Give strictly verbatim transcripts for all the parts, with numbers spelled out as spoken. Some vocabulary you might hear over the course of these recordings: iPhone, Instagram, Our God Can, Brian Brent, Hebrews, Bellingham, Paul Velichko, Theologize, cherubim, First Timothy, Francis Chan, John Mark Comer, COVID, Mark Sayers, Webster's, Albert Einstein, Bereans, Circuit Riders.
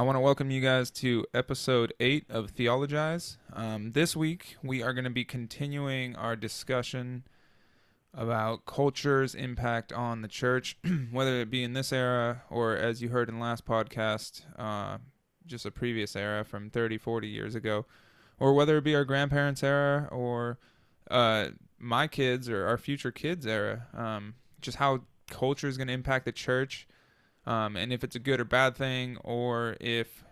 I want to welcome you guys to episode eight of Theologize. Um, this week, we are going to be continuing our discussion about culture's impact on the church, whether it be in this era or, as you heard in the last podcast, uh, just a previous era from thirty, forty years ago, or whether it be our grandparents' era or uh, my kids or our future kids' era, um, just how culture is going to impact the church. Um, and if it's a good or bad thing, or if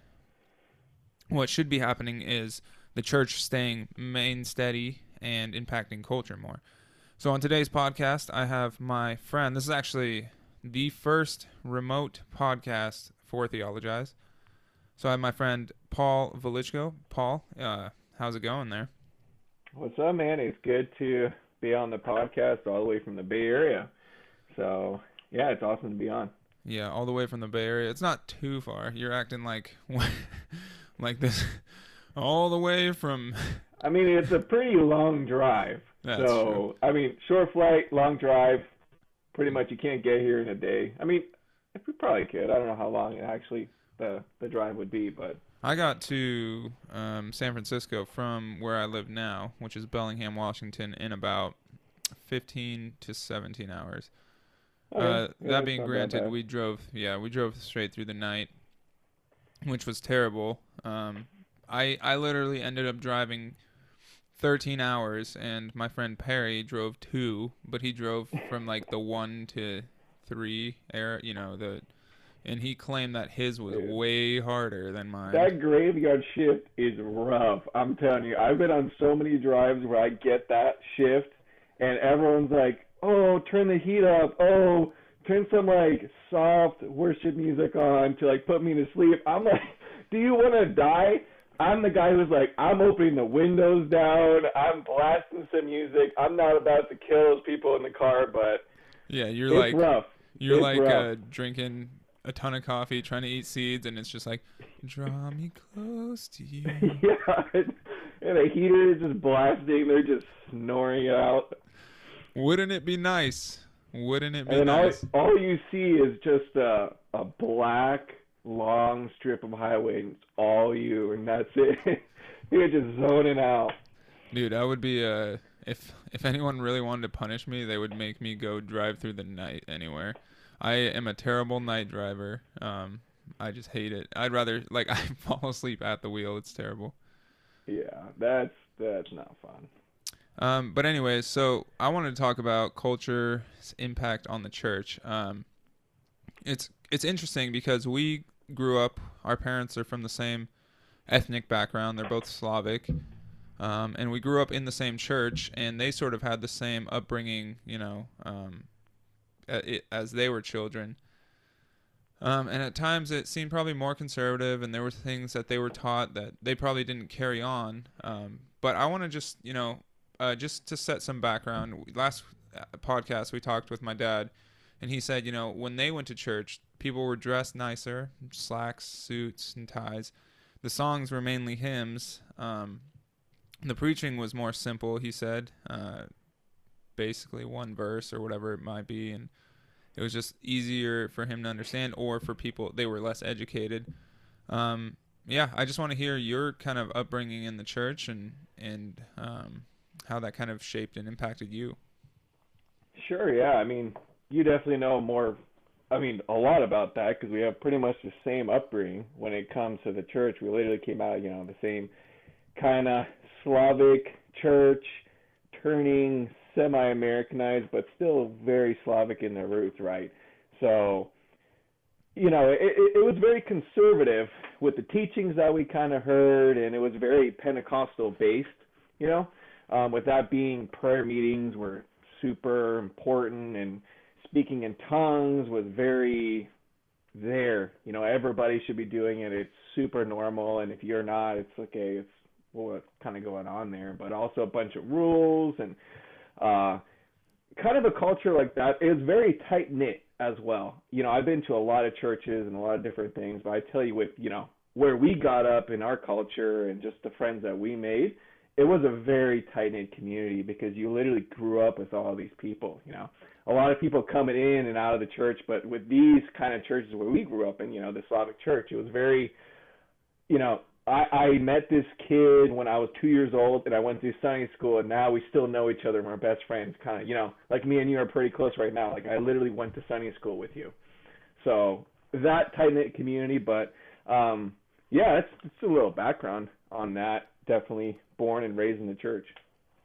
what should be happening is the church staying main steady and impacting culture more. So on today's podcast, I have my friend. This is actually the first remote podcast for Theologize. So I have my friend Paul Velichko. Paul, uh, how's it going there? What's up, man? It's good to be on the podcast all the way from the Bay Area. So, yeah, it's awesome to be on. Yeah, all the way from the Bay Area. It's not too far. You're acting like like this all the way from... I mean, it's a pretty long drive. That's so, true. I mean, short flight, long drive. Pretty much you can't get here in a day. I mean, if we probably could. I don't know how long it actually the, the drive would be, but... I got to um, San Francisco from where I live now, which is Bellingham, Washington, in about fifteen to seventeen hours. Oh, uh, yeah, that being granted, we drove, yeah, we drove straight through the night, which was terrible. Um, I, I literally ended up driving thirteen hours, and my friend Perry drove two, but he drove from like the one to three era, you know, the, and he claimed that his was Dude. way harder than mine. That graveyard shift is rough. I'm telling you, I've been on so many drives where I get that shift and everyone's like, oh, turn the heat up. Oh, turn some, like, soft worship music on to, like, put me to sleep. I'm like, do you want to die? I'm the guy who's like, I'm opening the windows down. I'm blasting some music. I'm not about to kill those people in the car, but yeah, you're it's like, rough. You're it's like rough. Uh, drinking a ton of coffee, trying to eat seeds, and it's just like, draw me close to you. Yeah, and the heater is just blasting. They're just snoring it out. Wouldn't it be nice? Wouldn't it be and nice? And all, all you see is just a, a black, long strip of highway, and it's all you, and that's it. You're just zoning out. Dude, I would be, uh, if if anyone really wanted to punish me, they would make me go drive through the night anywhere. I am a terrible night driver. Um, I just hate it. I'd rather, like, I fall asleep at the wheel. It's terrible. Yeah, that's that's not fun. Um, but anyways, so I wanted to talk about culture's impact on the church. Um, it's it's interesting because we grew up, our parents are from the same ethnic background. They're both Slavic. Um, and we grew up in the same church, and they sort of had the same upbringing, you know, um, as they were children. Um, and at times it seemed probably more conservative, and there were things that they were taught that they probably didn't carry on. Um, but I want to just, you know... Uh, just to set some background, last podcast we talked with my dad, and he said, you know, when they went to church, people were dressed nicer, slacks, suits, and ties. The songs were mainly hymns. Um, the preaching was more simple, he said, uh, basically one verse or whatever it might be, and it was just easier for him to understand, or for people, they were less educated. Um, yeah, I just want to hear your kind of upbringing in the church and, and um how that kind of shaped and impacted you. Sure, yeah. I mean, you definitely know more, I mean, a lot about that because we have pretty much the same upbringing when it comes to the church. We literally came out, you know, the same kind of Slavic church, turning semi-Americanized, but still very Slavic in their roots, right? So, you know, it, it was very conservative with the teachings that we kind of heard, and it was very Pentecostal-based, you know? Um, with that being, prayer meetings were super important, and speaking in tongues was very there. You know, everybody should be doing it. It's super normal, and if you're not, it's okay. It's what's kind of going on there, but also a bunch of rules and uh, kind of a culture like that. It was very tight-knit as well. You know, I've been to a lot of churches and a lot of different things, but I tell you with, you know, where we got up in our culture and just the friends that we made, it was a very tight-knit community because you literally grew up with all these people, you know. A lot of people coming in and out of the church, but with these kind of churches where we grew up in, you know, the Slavic church, it was very you know, I, I met this kid when I was two years old and I went through Sunday school, and now we still know each other and we're best friends, kind of, you know, like me and you are pretty close right now. Like I literally went to Sunday school with you. So that tight-knit community, but um, yeah, it's, it's a little background on that. Definitely born and raised in the church.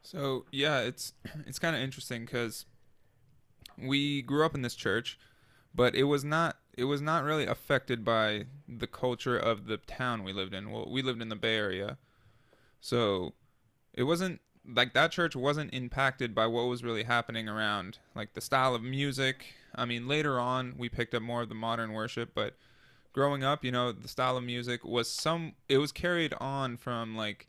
So yeah, it's, it's kind of interesting because we grew up in this church, but it was not, it was not really affected by the culture of the town we lived in. Well, we lived in the Bay Area, so it wasn't like that church wasn't impacted by what was really happening around, like the style of music. I mean, later on we picked up more of the modern worship, but growing up, you know, the style of music was some, it was carried on from like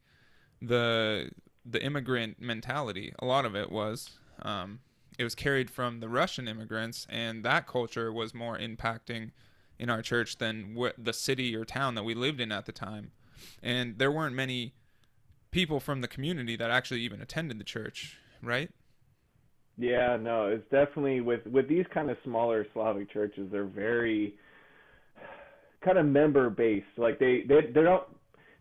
the, the immigrant mentality. A lot of it was, um, it was carried from the Russian immigrants, and that culture was more impacting in our church than wh- the city or town that we lived in at the time. And there weren't many people from the community that actually even attended the church, right? Yeah, no, it's definitely with, with these kind of smaller Slavic churches, they're very kind of member based. Like they, they, they don't,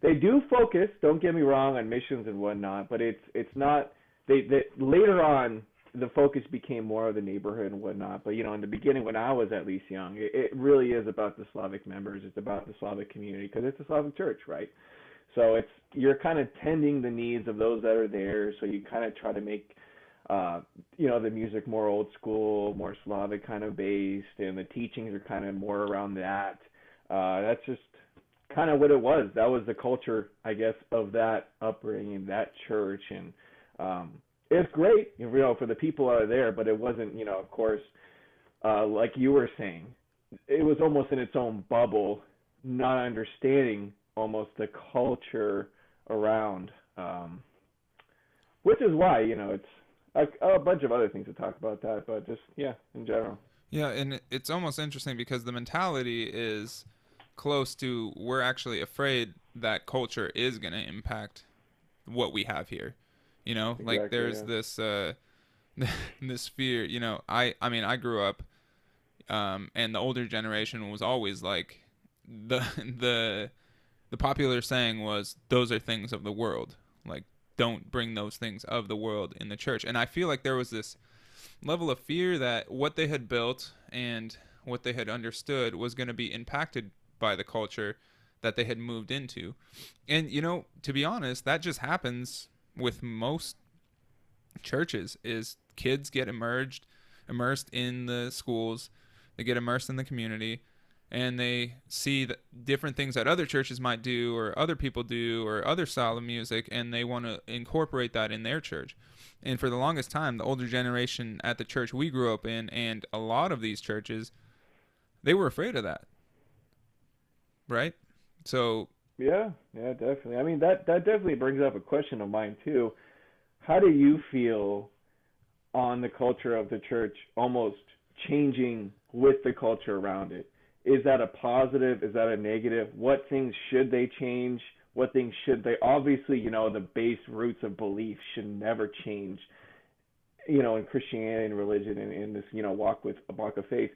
they do focus, don't get me wrong, on missions and whatnot, but it's, it's not, they, they later on, the focus became more of the neighborhood and whatnot. But, you know, in the beginning, when I was at least young, it, it really is about the Slavic members. It's about the Slavic community because it's a Slavic church, right? So it's, you're kind of tending the needs of those that are there. So you kind of try to make, uh, you know, the music more old school, more Slavic kind of based, and the teachings are kind of more around that. Uh, that's just kind of what it was. That was the culture, I guess, of that upbringing, that church. And, um, it's great, you know, for the people out there, but it wasn't, you know, of course, uh, like you were saying, it was almost in its own bubble, not understanding almost the culture around, um, which is why, you know, it's a, a bunch of other things to talk about that, but just, yeah, in general. Yeah, and it's almost interesting because the mentality is close to, we're actually afraid that culture is going to impact what we have here. You know, exactly, like there's yeah. this, uh, this fear, you know, I, I mean, I grew up, um, and the older generation was always like the, the, the popular saying was, those are things of the world. Like, don't bring those things of the world in the church. And I feel like there was this level of fear that what they had built and what they had understood was going to be impacted by the culture that they had moved into. And, you know, to be honest, that just happens with most churches. Is kids get immersed, immersed in the schools, they get immersed in the community, and they see the different things that other churches might do or other people do or other style of music, and they want to incorporate that in their church. And for the longest time, the older generation at the church we grew up in, and a lot of these churches, they were afraid of that, right? So Yeah, yeah, definitely. I mean, that, that definitely brings up a question of mine, too. How do you feel on the culture of the church almost changing with the culture around it? Is that a positive? Is that a negative? What things should they change? What things should they? Obviously, you know, the base roots of belief should never change, you know, in Christianity and religion and in this, you know, walk with a walk of faith.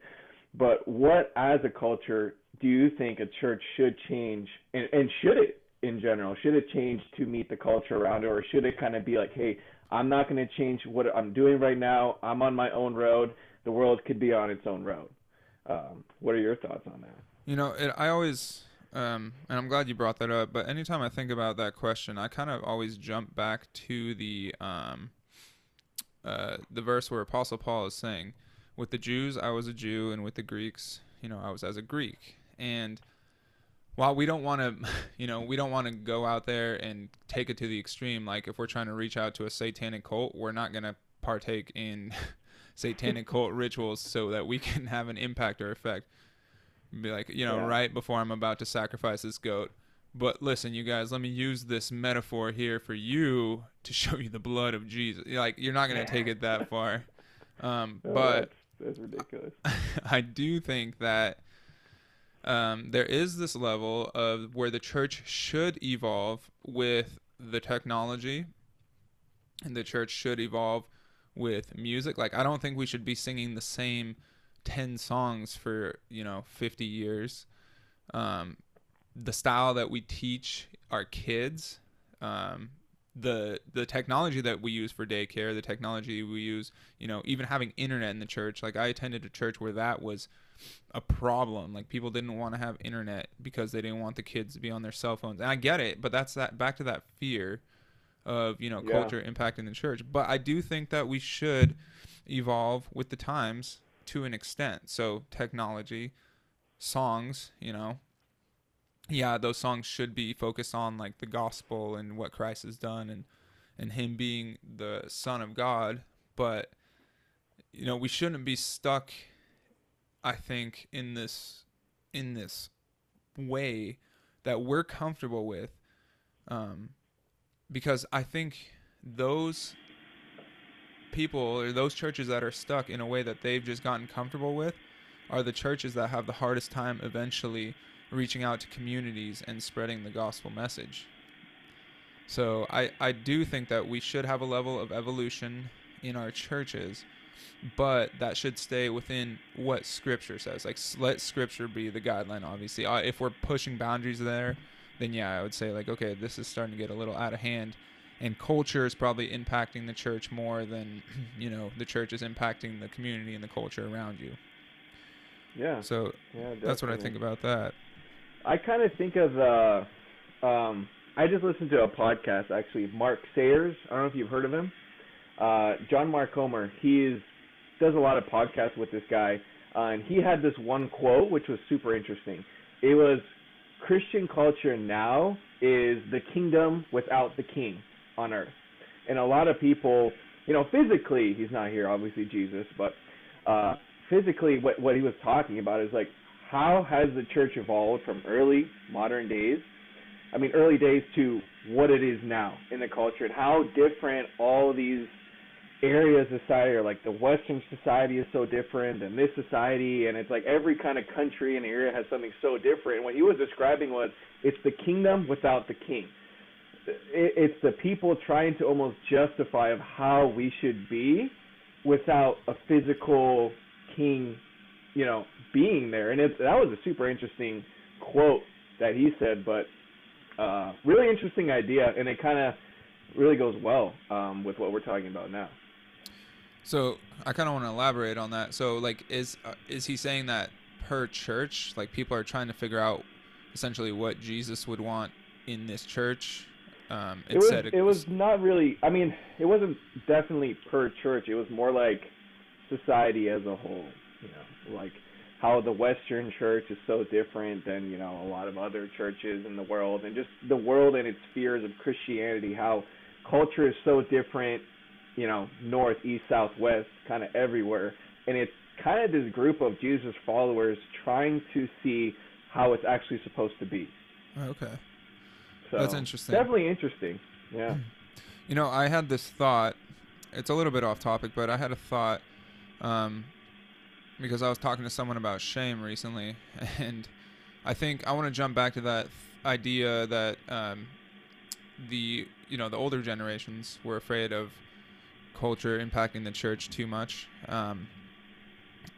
But what, as a culture, do you think a church should change, and, and should it in general? Should it change to meet the culture around it, or should it kind of be like, hey, I'm not going to change what I'm doing right now. I'm on my own road. The world could be on its own road. Um, what are your thoughts on that? You know, it, I always, um, and I'm glad you brought that up, but anytime I think about that question, I kind of always jump back to the um, uh, the verse where Apostle Paul is saying, with the Jews, I was a Jew, and with the Greeks, you know, I was as a Greek. And while we don't want to, you know, we don't want to go out there and take it to the extreme. Like if we're trying to reach out to a satanic cult, we're not going to partake in satanic cult rituals so that we can have an impact or effect. Be like, you know, yeah. right before I'm about to sacrifice this goat. But listen, you guys, let me use this metaphor here for you to show you the blood of Jesus. Like you're not going to take it that far. Um, oh, but that's, that's ridiculous. I, I do think that Um, there is this level of where the church should evolve with the technology, and the church should evolve with music. Like, I don't think we should be singing the same ten songs for, you know, fifty years. Um, the style that we teach our kids, um, the the technology that we use for daycare, the technology we use, you know, even having internet in the church. Like, I attended a church where that was a problem. Like, people didn't want to have internet because they didn't want the kids to be on their cell phones. And I get it, but that's that back to that fear of, you know, yeah. culture impacting the church. But I do think that we should evolve with the times to an extent. So technology, songs, you know, yeah, those songs should be focused on like the gospel and what Christ has done, and and him being the Son of God. But, you know, we shouldn't be stuck, I think, in this in this way that we're comfortable with, um, because I think those people or those churches that are stuck in a way that they've just gotten comfortable with are the churches that have the hardest time eventually reaching out to communities and spreading the gospel message. So I, I do think that we should have a level of evolution in our churches, but that should stay within what Scripture says. Like, let Scripture be the guideline, obviously. Uh, if we're pushing boundaries there, then yeah, I would say, like, okay, this is starting to get a little out of hand, and culture is probably impacting the church more than, you know, the church is impacting the community and the culture around you. Yeah. So yeah, that's what I think about that. I kind of think of, uh, um, I just listened to a podcast, actually, Mark Sayers. I don't know if you've heard of him. Uh, John Mark Comer, he is, does a lot of podcasts with this guy, uh, and he had this one quote, which was super interesting. It was, Christian culture now is the kingdom without the king on earth. And a lot of people, you know, physically, he's not here, obviously, Jesus, but uh, physically what, what he was talking about is like, how has the church evolved from early modern days, I mean early days to what it is now in the culture, and how different all these areas of society are. Like, the Western society is so different than this society, and it's like every kind of country and area has something so different. And what he was describing was, it's the kingdom without the king. It's the people trying to almost justify of how we should be without a physical king, you know, being there. And it, that was a super interesting quote that he said, but uh, really interesting idea, and it kind of really goes well um, with what we're talking about now. So I kind of want to elaborate on that. So, like, is uh, is he saying that per church, like, people are trying to figure out essentially what Jesus would want in this church? Um, it was it was not really. I mean, it wasn't definitely per church. It was more like society as a whole. You know, like how the Western church is so different than, you know, a lot of other churches in the world, and just the world and its fears of Christianity, how culture is so different, you know, north, east, south, west, kind of everywhere. And it's kind of this group of Jesus followers trying to see how it's actually supposed to be. Okay. So that's interesting. Definitely interesting. Yeah. You know, I had this thought. It's a little bit off topic, but I had a thought. Um, because I was talking to someone about shame recently, and I think I want to jump back to that idea that um, the, you know, the older generations were afraid of culture impacting the church too much. Um,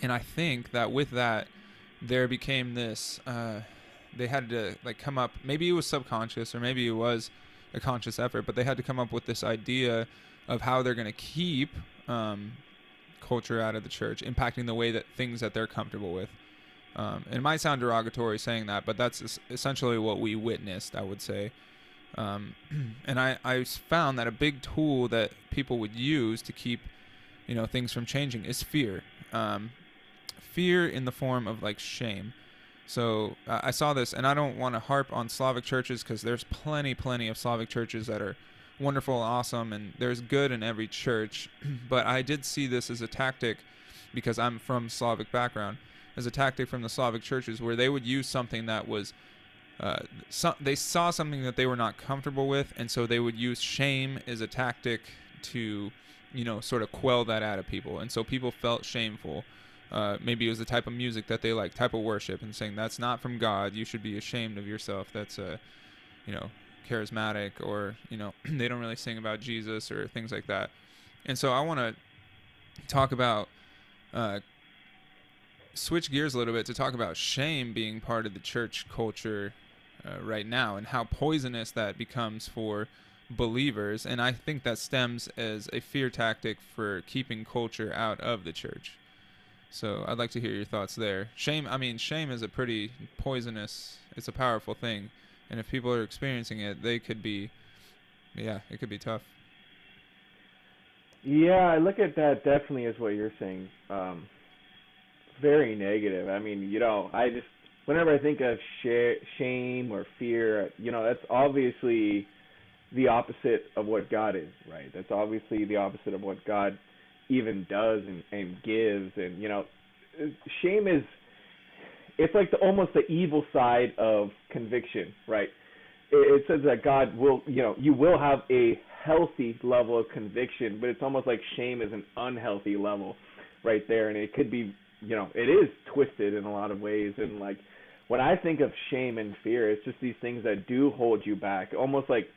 and I think that with that, there became this, uh, they had to like come up, maybe it was subconscious or maybe it was a conscious effort, but they had to come up with this idea of how they're going to keep um culture out of the church, impacting the way that things that they're comfortable with. Um, it might sound derogatory saying that, but that's essentially what we witnessed, I would say. Um, and I, I found that a big tool that people would use to keep, you know, things from changing is fear. Um, fear in the form of like shame. So uh, I saw this, and I don't want to harp on Slavic churches because there's plenty, plenty of Slavic churches that are wonderful, awesome, and there's good in every church. But I did see this as a tactic, because I'm from Slavic background, as a tactic from the Slavic churches where they would use something that was, uh, so, they saw something that they were not comfortable with, and so they would use shame as a tactic to, you know, sort of quell that out of people. And so people felt shameful. Uh, maybe it was the type of music that they liked, type of worship, and saying that's not from God. You should be ashamed of yourself. That's a, you know, charismatic, or, you know, they don't really sing about Jesus or things like that. And so I want to talk about, uh, switch gears a little bit to talk about shame being part of the church culture uh, right now, and how poisonous that becomes for believers. And I think that stems as a fear tactic for keeping culture out of the church. So I'd like to hear your thoughts there. Shame, I mean, shame is a pretty poisonous, it's a powerful thing. And if people are experiencing it, they could be, yeah, it could be tough. Yeah, I look at that definitely as what you're saying. Um, very negative. I mean, you know, I just, whenever I think of sh- shame or fear, you know, that's obviously the opposite of what God is, right? That's obviously the opposite of what God even does and, and gives. And, you know, shame is, it's like the, almost the evil side of conviction, right? It, it says that God will, you know, you will have a healthy level of conviction, but it's almost like shame is an unhealthy level right there. And it could be, you know, it is twisted in a lot of ways. And like, when I think of shame and fear, it's just these things that do hold you back. Almost like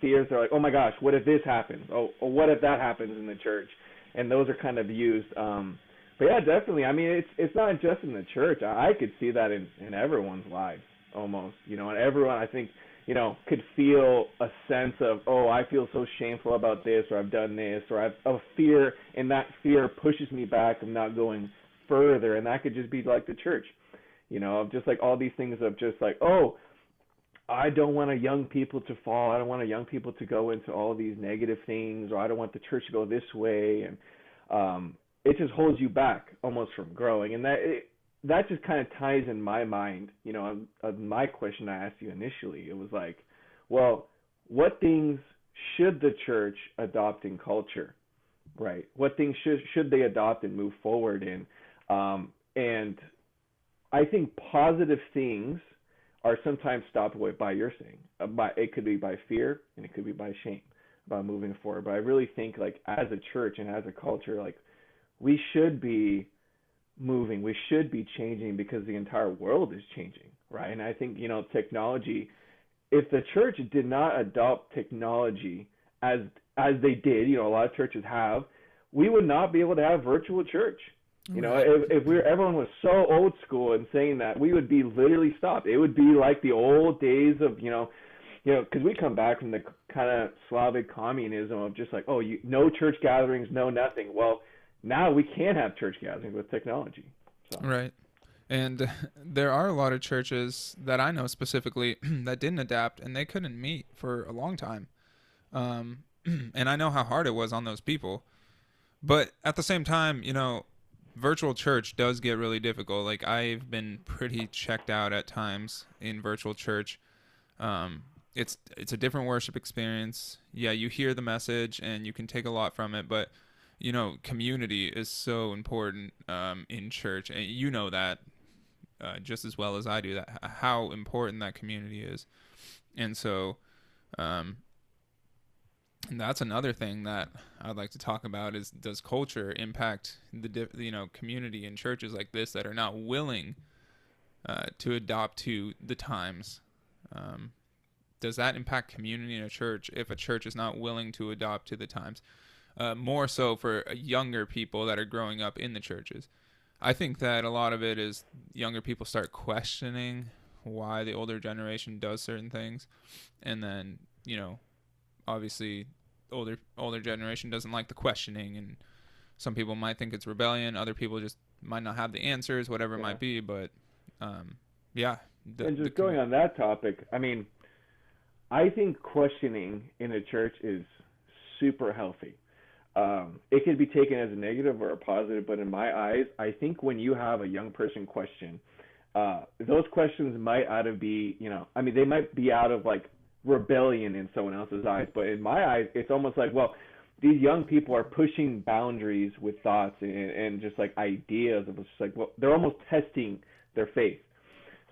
fears are like, oh my gosh, what if this happens? Oh, or what if that happens in the church? And those are kind of used. Um, but yeah, definitely. I mean, it's it's not just in the church. I, I could see that in, in everyone's lives almost, you know, and everyone, I think, you know, could feel a sense of, oh, I feel so shameful about this, or I've done this, or I've a fear, and that fear pushes me back of not going further. And that could just be like the church, you know, of just like all these things of just like, oh, I don't want a young people to fall. I don't want a young people to go into all these negative things, or I don't want the church to go this way. And um, it just holds you back almost from growing. And that, it, that just kind of ties in my mind, you know, of my question I asked you initially. It was like, well, what things should the church adopt in culture, right? What things should, should they adopt and move forward in? Um, and I think positive things are sometimes stopped away by your saying. Uh, by, it could be by fear, and it could be by shame, about moving forward. But I really think, like, as a church and as a culture, like, we should be moving. We should be changing because the entire world is changing, right? And I think, you know, technology, if the church did not adopt technology as as they did, you know, a lot of churches have, we would not be able to have virtual church. You know, if, if we were, everyone was so old school and saying that, we would be literally stopped. It would be like the old days of, you know, you know, because we come back from the kind of Slavic communism of just like, oh, you, no church gatherings, no nothing. Well, now we can have church gatherings with technology. So. Right. And there are a lot of churches that I know specifically that didn't adapt, and they couldn't meet for a long time. Um, and I know how hard it was on those people. But at the same time, you know, virtual church does get really difficult. Like, I've been pretty checked out at times in virtual church. Um, it's it's a different worship experience. Yeah, you hear the message and you can take a lot from it, but, you know, community is so important um, in church. And you know that uh, just as well as I do, that how important that community is. And so um, and that's another thing that I'd like to talk about is, does culture impact the, you know, community in churches like this that are not willing uh, to adopt to the times? Um, does that impact community in a church if a church is not willing to adopt to the times? Uh, more so for younger people that are growing up in the churches. I think that a lot of it is younger people start questioning why the older generation does certain things, and then, you know, obviously older older generation doesn't like the questioning, and some people might think it's rebellion, other people just might not have the answers, whatever. Yeah. It might be, but um yeah the, and just the, going on that topic, I mean, I think questioning in a church is super healthy. Um it could be taken as a negative or a positive, but in my eyes, I think when you have a young person question, uh those questions might out of be, you know, I mean, they might be out of like rebellion in someone else's eyes, but in my eyes, it's almost like, well, these young people are pushing boundaries with thoughts and, and just like ideas of just like, well, they're almost testing their faith.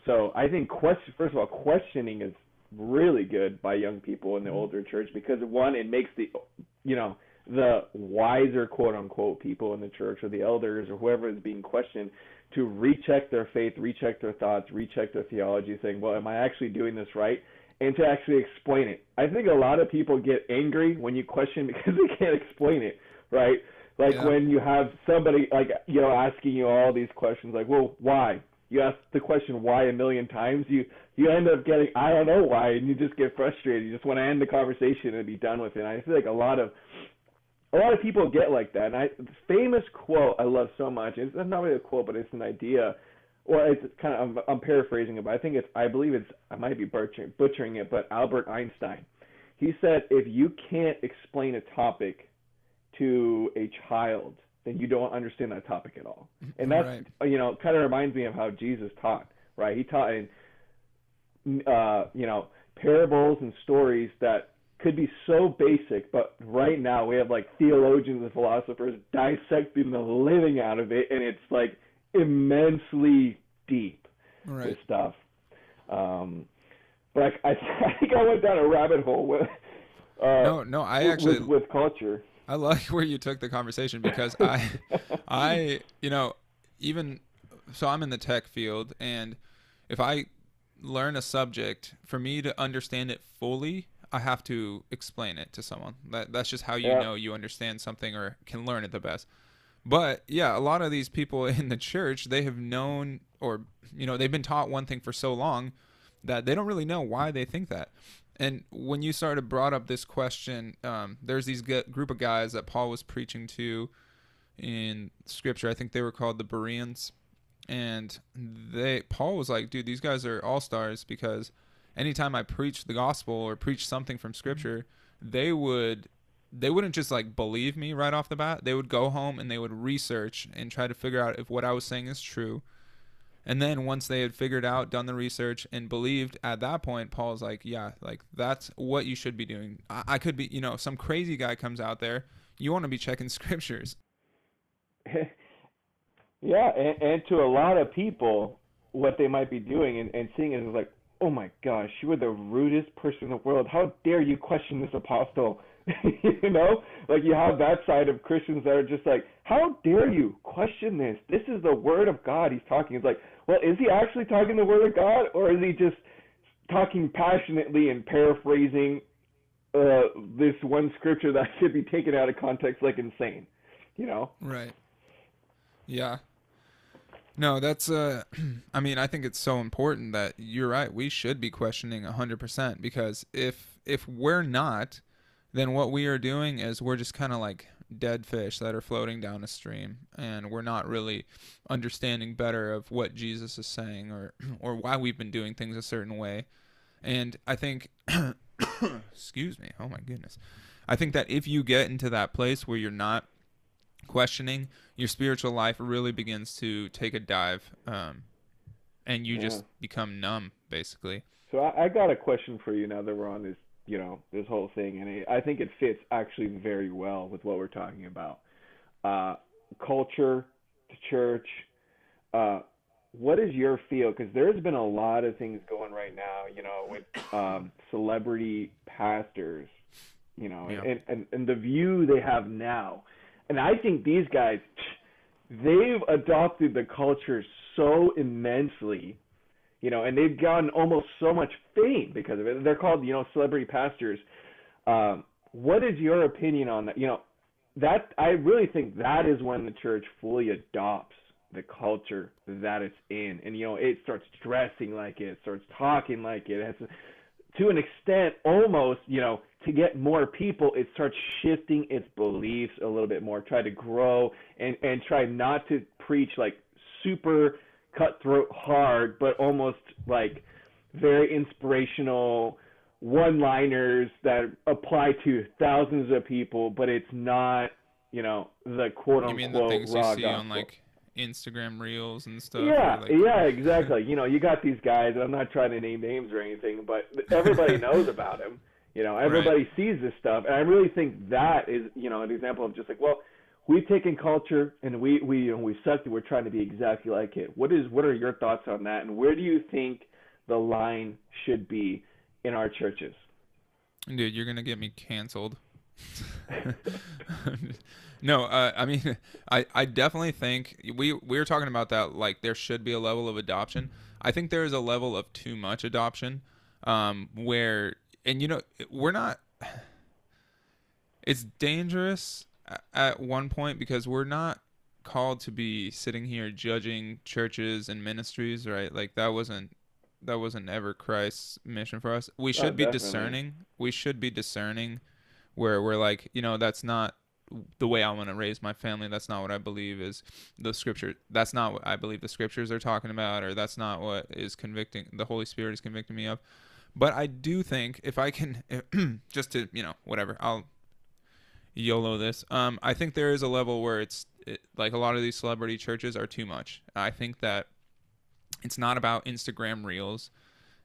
So I think question, first of all, questioning is really good by young people in the older church, because one, it makes the, you know, the wiser quote unquote people in the church, or the elders, or whoever is being questioned, to recheck their faith, recheck their thoughts, recheck their theology, saying, well, am I actually doing this right? And to actually explain it. I think a lot of people get angry when you question because they can't explain it, right? Like, yeah. When you have somebody, like, you know, asking you all these questions, like, well, why? you ask the question why a million times, you you end up getting I don't know why, and you just get frustrated. You just want to end the conversation and be done with it. And I feel like a lot of a lot of people get like that. And I famous quote I love so much. It's not really a quote, but it's an idea. Well, it's kind of, I'm, I'm paraphrasing it, but I think it's, I believe it's, I might be butchering, butchering it, but Albert Einstein, he said, if you can't explain a topic to a child, then you don't understand that topic at all. And that's, right. You know, kind of reminds me of how Jesus taught, right? He taught in, uh, you know, parables and stories that could be so basic, but right now we have like theologians and philosophers dissecting the living out of it. And it's like, immensely deep right. With stuff. Um, but like I, I think I went down a rabbit hole with. Uh, no, no, I with, actually with, with culture. I like where you took the conversation because I, I, you know, even so, I'm in the tech field, and if I learn a subject, for me to understand it fully, I have to explain it to someone. That that's just how you yeah. know you understand something or can learn it the best. But yeah, a lot of these people in the church, they have known, or, you know, they've been taught one thing for so long that they don't really know why they think that. And when you started brought up this question, um, there's these g- group of guys that Paul was preaching to in scripture. I think they were called the Bereans. And they, Paul was like, dude, these guys are all stars because anytime I preach the gospel or preach something from scripture, they would they wouldn't just like believe me right off the bat. They would go home and they would research and try to figure out if what I was saying is true. And then once they had figured out, done the research and believed at that point, Paul's like, yeah, like that's what you should be doing. I, I could be, you know, if some crazy guy comes out there, you want to be checking scriptures. Yeah. And, and to a lot of people, what they might be doing and, and seeing it is like, oh my gosh, you were the rudest person in the world. How dare you question this apostle? You know, like you have that side of Christians that are just like, how dare you question this? This is the word of God he's talking. It's like, well, is he actually talking the word of God, or is he just talking passionately and paraphrasing uh, this one scripture that should be taken out of context like insane, you know? Right. Yeah. No, that's, uh, I mean, I think it's so important that you're right. We should be questioning one hundred percent because if if we're not, then what we are doing is we're just kind of like dead fish that are floating down a stream, and we're not really understanding better of what Jesus is saying or or why we've been doing things a certain way. And I think, excuse me, oh my goodness. I think that if you get into that place where you're not questioning, your spiritual life really begins to take a dive, um, and you yeah. just become numb, basically. So I, I got a question for you now that we're on this, you know, this whole thing, and it, I think it fits actually very well with what we're talking about. Uh, culture, the church, uh, what is your feel? Because there's been a lot of things going right now, you know, with um, celebrity pastors, you know, yeah. and, and, and the view they have now. And I think these guys, they've adopted the culture so immensely, you know, and they've gotten almost so much fame because of it. They're called, you know, celebrity pastors. Um, what is your opinion on that? You know, that I really think that is when the church fully adopts the culture that it's in. And, you know, it starts dressing like it, it starts talking like it. It has, to an extent, almost, you know, to get more people, it starts shifting its beliefs a little bit more, try to grow and, and try not to preach like super cutthroat hard, but almost like very inspirational one-liners that apply to thousands of people, but it's not, you know, the quote-unquote raw. You mean the things you see on like Instagram reels and stuff? Yeah, like... yeah, exactly. You know, you got these guys, and I'm not trying to name names or anything, but everybody knows about them. You know, everybody right. sees this stuff, and I really think that is, you know, an example of just like, well, we've taken culture and we we you know, we sucked it. We're trying to be exactly like it. What is what are your thoughts on that, and where do you think the line should be in our churches? Dude, you're gonna get me canceled. No, uh, I mean, I, I definitely think we we were talking about that. Like, there should be a level of adoption. I think there is a level of too much adoption, um, where. And, you know, we're not – it's dangerous at one point because we're not called to be sitting here judging churches and ministries, right? Like that wasn't that wasn't ever Christ's mission for us. We should oh, be definitely. discerning. We should be discerning, where we're like, you know, that's not the way I want to raise my family. That's not what I believe is the scripture. That's not what I believe the scriptures are talking about, or that's not what is convicting. The Holy Spirit is convicting me of. But I do think if I can, just to, you know, whatever, I'll YOLO this. Um, I think there is a level where it's it, like a lot of these celebrity churches are too much. I think that it's not about Instagram reels,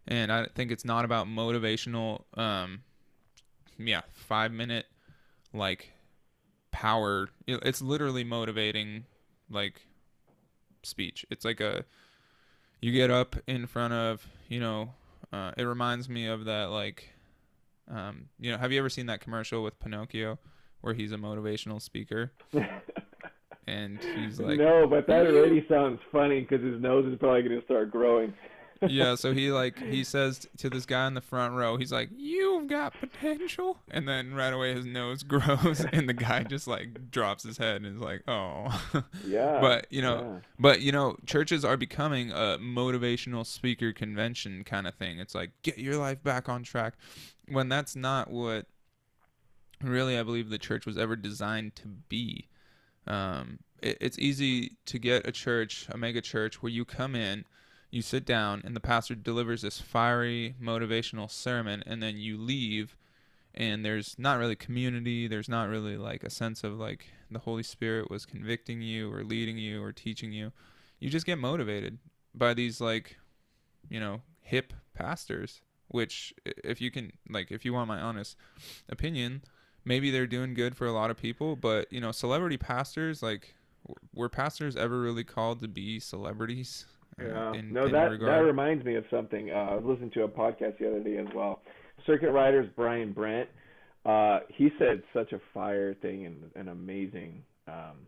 and I think it's not about motivational, um, yeah, five minute like power. It's literally motivating like speech. It's like a, you get up in front of, you know, uh, it reminds me of that, like, um, you know, have you ever seen that commercial with Pinocchio where he's a motivational speaker? And he's like, no, but that already sounds funny because his nose is probably going to start growing. Yeah, so he like he says to this guy in the front row, he's like, "You've got potential," and then right away his nose grows, and the guy just like drops his head and is like, "Oh." Yeah. But you know, yeah. but you know, churches are becoming a motivational speaker convention kind of thing. It's like, get your life back on track, when that's not what really I believe the church was ever designed to be. Um, it, it's easy to get a church, a mega church, where you come in. You sit down and the pastor delivers this fiery motivational sermon, and then you leave and there's not really community. There's not really like a sense of like the Holy Spirit was convicting you or leading you or teaching you. You just get motivated by these like, you know, hip pastors, which if you can, like, if you want my honest opinion, maybe they're doing good for a lot of people, but you know, celebrity pastors, like, were pastors ever really called to be celebrities? Yeah. In, no, in that regard. That reminds me of something. Uh, I was listening to a podcast the other day as well. Circuit Riders, Brian Brent, uh, he said such a fire thing and an amazing um,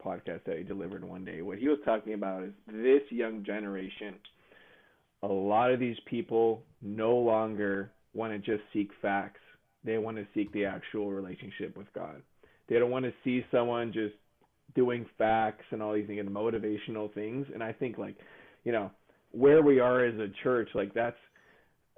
podcast that he delivered one day. What he was talking about is this young generation, a lot of these people no longer want to just seek facts. They want to seek the actual relationship with God. They don't want to see someone just doing facts and all these things and motivational things. And I think like, you know, where we are as a church, like that's,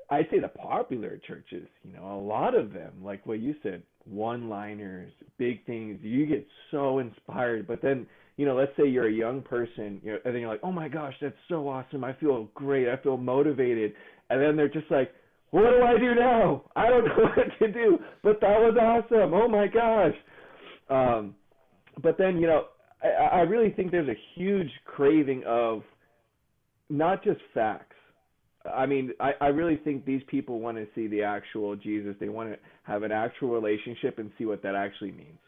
I'd say the popular churches, you know, a lot of them, like what you said, one-liners, big things, you get so inspired. But then, you know, let's say you're a young person, you know, and then you're like, oh my gosh, that's so awesome. I feel great. I feel motivated. And then they're just like, what do I do now? I don't know what to do, but that was awesome. Oh my gosh. Um, but then, you know, I, I really think there's a huge craving of, not just facts. I mean, I, I really think these people want to see the actual Jesus. They want to have an actual relationship and see what that actually means.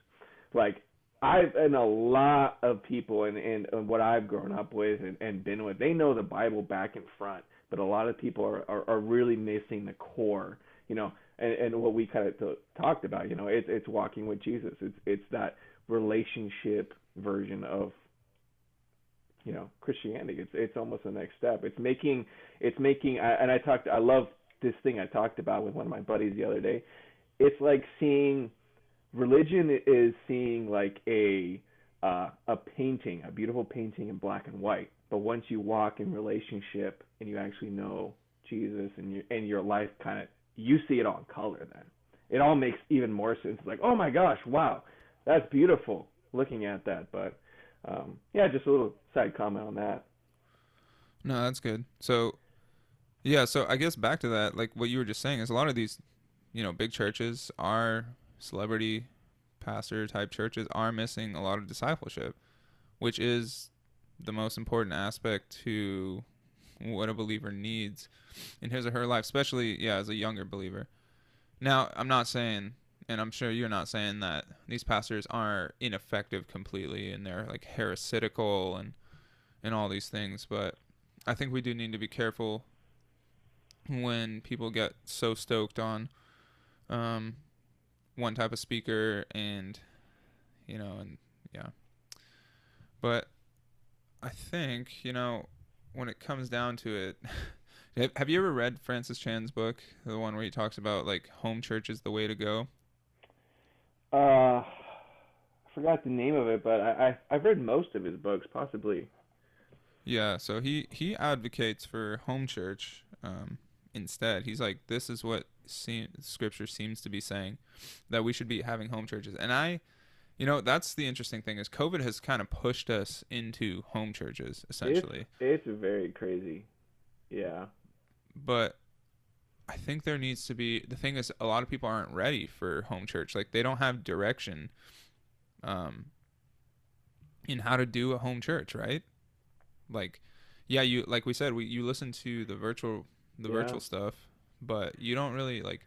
Like, I've, and a lot of people and, and, and what I've grown up with and, and been with, they know the Bible back and front, but a lot of people are, are, are really missing the core, you know, and, and what we kind of t- talked about, you know, it's, it's walking with Jesus. It's, it's that relationship version of, you know, Christianity. It's it's almost the next step. It's making it's making. And I talked. I love this thing I talked about with one of my buddies the other day. It's like seeing religion is seeing like a uh, a painting, a beautiful painting in black and white. But once you walk in relationship and you actually know Jesus and your and your life kind of, you see it all in color. Then it all makes even more sense. It's like, oh my gosh, wow, that's beautiful. Looking at that, but. Um, yeah, just a little side comment on that. No, that's good. So, yeah, so I guess back to that, like what you were just saying is a lot of these, you know, big churches are celebrity pastor type churches are missing a lot of discipleship, which is the most important aspect to what a believer needs in his or her life, especially, yeah, as a younger believer. Now, I'm not saying... and I'm sure you're not saying that these pastors are ineffective completely and they're like heretical and and all these things, but I think we do need to be careful when people get so stoked on um, one type of speaker and, you know, and yeah. But I think, you know, when it comes down to it... Have you ever read Francis Chan's book, the one where he talks about like home church is the way to go? Uh, I forgot the name of it, but I, I I've read most of his books, possibly. Yeah, so he he advocates for home church. Um, instead, he's like, this is what se- Scripture seems to be saying, that we should be having home churches. And I, you know, that's the interesting thing is COVID has kind of pushed us into home churches essentially. It's, it's very crazy. Yeah. But I think there needs to be, the thing is, a lot of people aren't ready for home church. Like, they don't have direction um, in how to do a home church, right? Like, yeah, you, like we said, we, you listen to the virtual, the yeah. virtual stuff, but you don't really like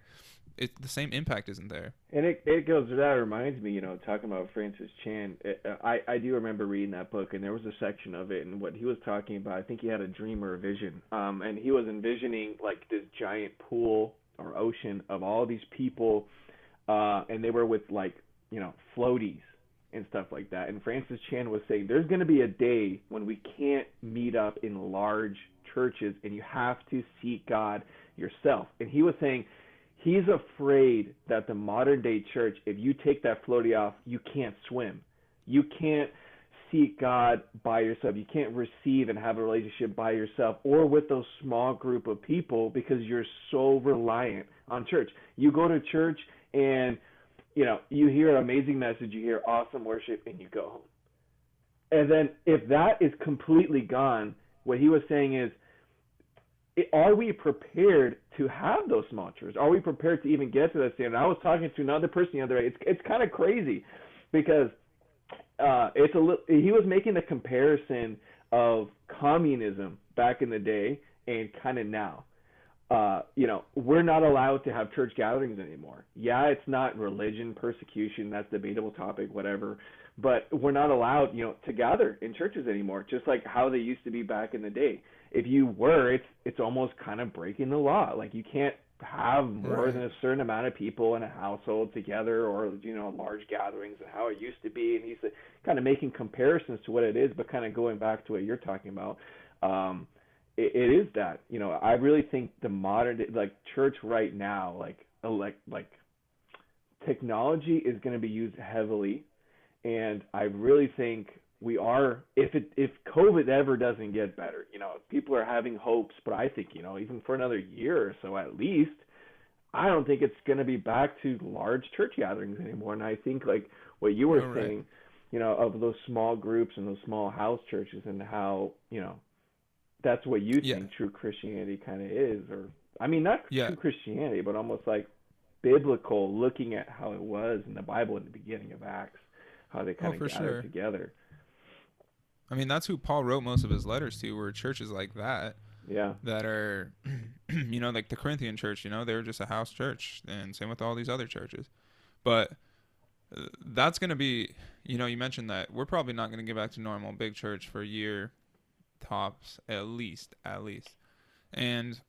it. The same impact isn't there. And it, it goes, that reminds me, you know, talking about Francis Chan, it, I, I do remember reading that book, and there was a section of it, and what he was talking about, I think he had a dream or a vision. Um, and he was envisioning like this giant pool or ocean of all these people. Uh, and they were with like, you know, floaties and stuff like that. And Francis Chan was saying, there's going to be a day when we can't meet up in large churches and you have to seek God yourself. And he was saying, he's afraid that the modern day church, if you take that floaty off, you can't swim. You can't seek God by yourself. You can't receive and have a relationship by yourself or with those small group of people because you're so reliant on church. You go to church and, you know, you hear an amazing message, you hear awesome worship, and you go home. And then if that is completely gone, what he was saying is, are we prepared to have those small churches? Are we prepared to even get to that standard? I was talking to another person the other day. It's it's kind of crazy because uh, it's a little, he was making a comparison of communism back in the day and kind of now. Uh, you know, we're not allowed to have church gatherings anymore. Yeah, it's not religion, persecution, that's a debatable topic, whatever. But we're not allowed, you know, to gather in churches anymore, just like how they used to be back in the day. If you were, it's it's almost kind of breaking the law. Like, you can't have more right. than a certain amount of people in a household together or, you know, large gatherings and how it used to be. And he's kind of making comparisons to what it is, but kind of going back to what you're talking about. Um, it, it is that, you know, I really think the modern, like, church right now, like, elect, like technology is going to be used heavily. And I really think we are, if it, if COVID ever doesn't get better, you know, people are having hopes, but I think, you know, even for another year or so at least, I don't think it's going to be back to large church gatherings anymore. And I think like what you were All saying, right. you know, of those small groups and those small house churches and how, you know, that's what you yeah. think true Christianity kind of is, or, I mean, not yeah. true Christianity, but almost like biblical, looking at how it was in the Bible in the beginning of Acts, how they kind oh, of gather sure. together. I mean, that's who Paul wrote most of his letters to, were churches like that. Yeah. That are, you know, like the Corinthian church, you know, they were just a house church, and same with all these other churches. But that's going to be, you know, you mentioned that we're probably not going to get back to normal big church for a year tops, at least, at least. And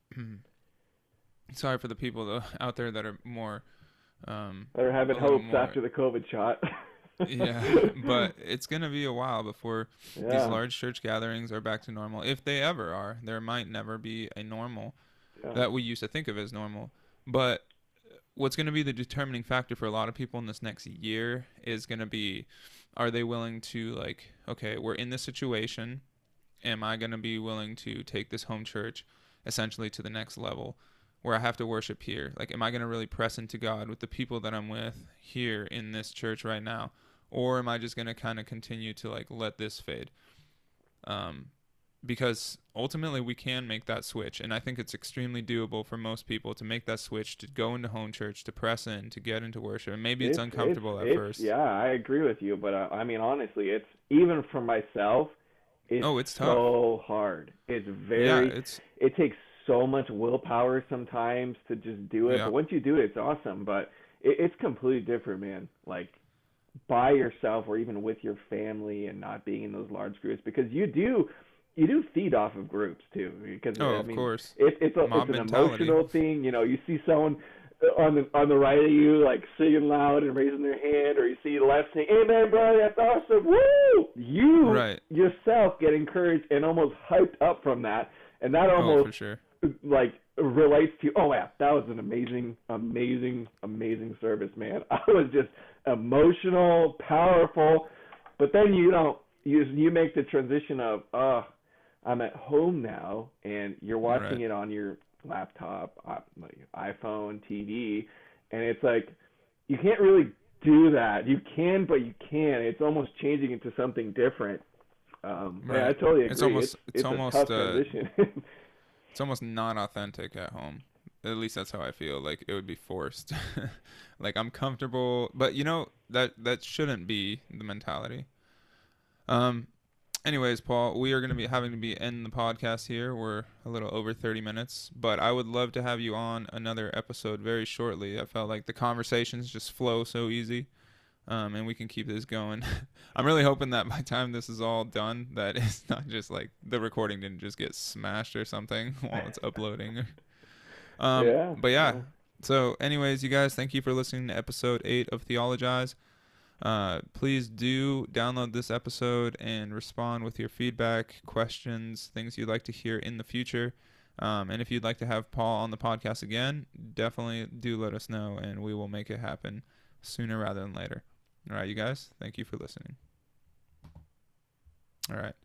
sorry for the people though, out there that are more. Um, that are having hopes more, after the COVID shot. Yeah, but it's going to be a while before yeah. these large church gatherings are back to normal. If they ever are, there might never be a normal yeah. that we used to think of as normal. But what's going to be the determining factor for a lot of people in this next year is going to be, are they willing to, like, okay, we're in this situation. Am I going to be willing to take this home church essentially to the next level where I have to worship here? Like, am I going to really press into God with the people that I'm with here in this church right now? Or am I just going to kind of continue to, like, let this fade? Um, because ultimately we can make that switch. And I think it's extremely doable for most people to make that switch, to go into home church, to press in, to get into worship. And maybe it's, it's uncomfortable it's, at it's, first. Yeah, I agree with you. But, uh, I mean, honestly, it's even for myself, it's, oh, it's tough. so hard. It's very yeah, – it's, it takes so much willpower sometimes to just do it. Yeah. But once you do it, it's awesome. But it, it's completely different, man. Like, by yourself or even with your family and not being in those large groups, because you do you do feed off of groups too, because oh, I mean, of course it, it's, a, it's an mentality. Emotional thing, you know, you see someone on the on the right of you like singing loud and raising their hand, or you see the left saying amen brother, that's awesome, woo, you right. yourself get encouraged and almost hyped up from that, and that almost oh, for sure. like relates to, oh yeah, that was an amazing, amazing, amazing service, man. I was just emotional, powerful. But then you don't, you you make the transition of, oh, I'm at home now, and you're watching right. it on your laptop, iPhone, T V, and it's like you can't really do that. You can, but you can't. It's almost changing into something different. Um, right. Yeah, I totally agree. It's almost it's, it's, it's almost a tough transition. Uh, it's almost not authentic at home. At least that's how I feel. Like it would be forced. Like I'm comfortable, but you know that that shouldn't be the mentality. Um. Anyways, Paul, we are going to be having to be in the podcast here. We're a little over thirty minutes, but I would love to have you on another episode very shortly. I felt like the conversations just flow so easy, um, and we can keep this going. I'm really hoping that by the time this is all done, that it's not just like the recording didn't just get smashed or something while it's uploading. um, yeah. But yeah. yeah, so anyways, you guys, thank you for listening to episode eight of Theologize. Uh, please do download this episode and respond with your feedback, questions, things you'd like to hear in the future. Um, and if you'd like to have Paul on the podcast again, definitely do let us know, and we will make it happen sooner rather than later. All right, you guys, thank you for listening. All right.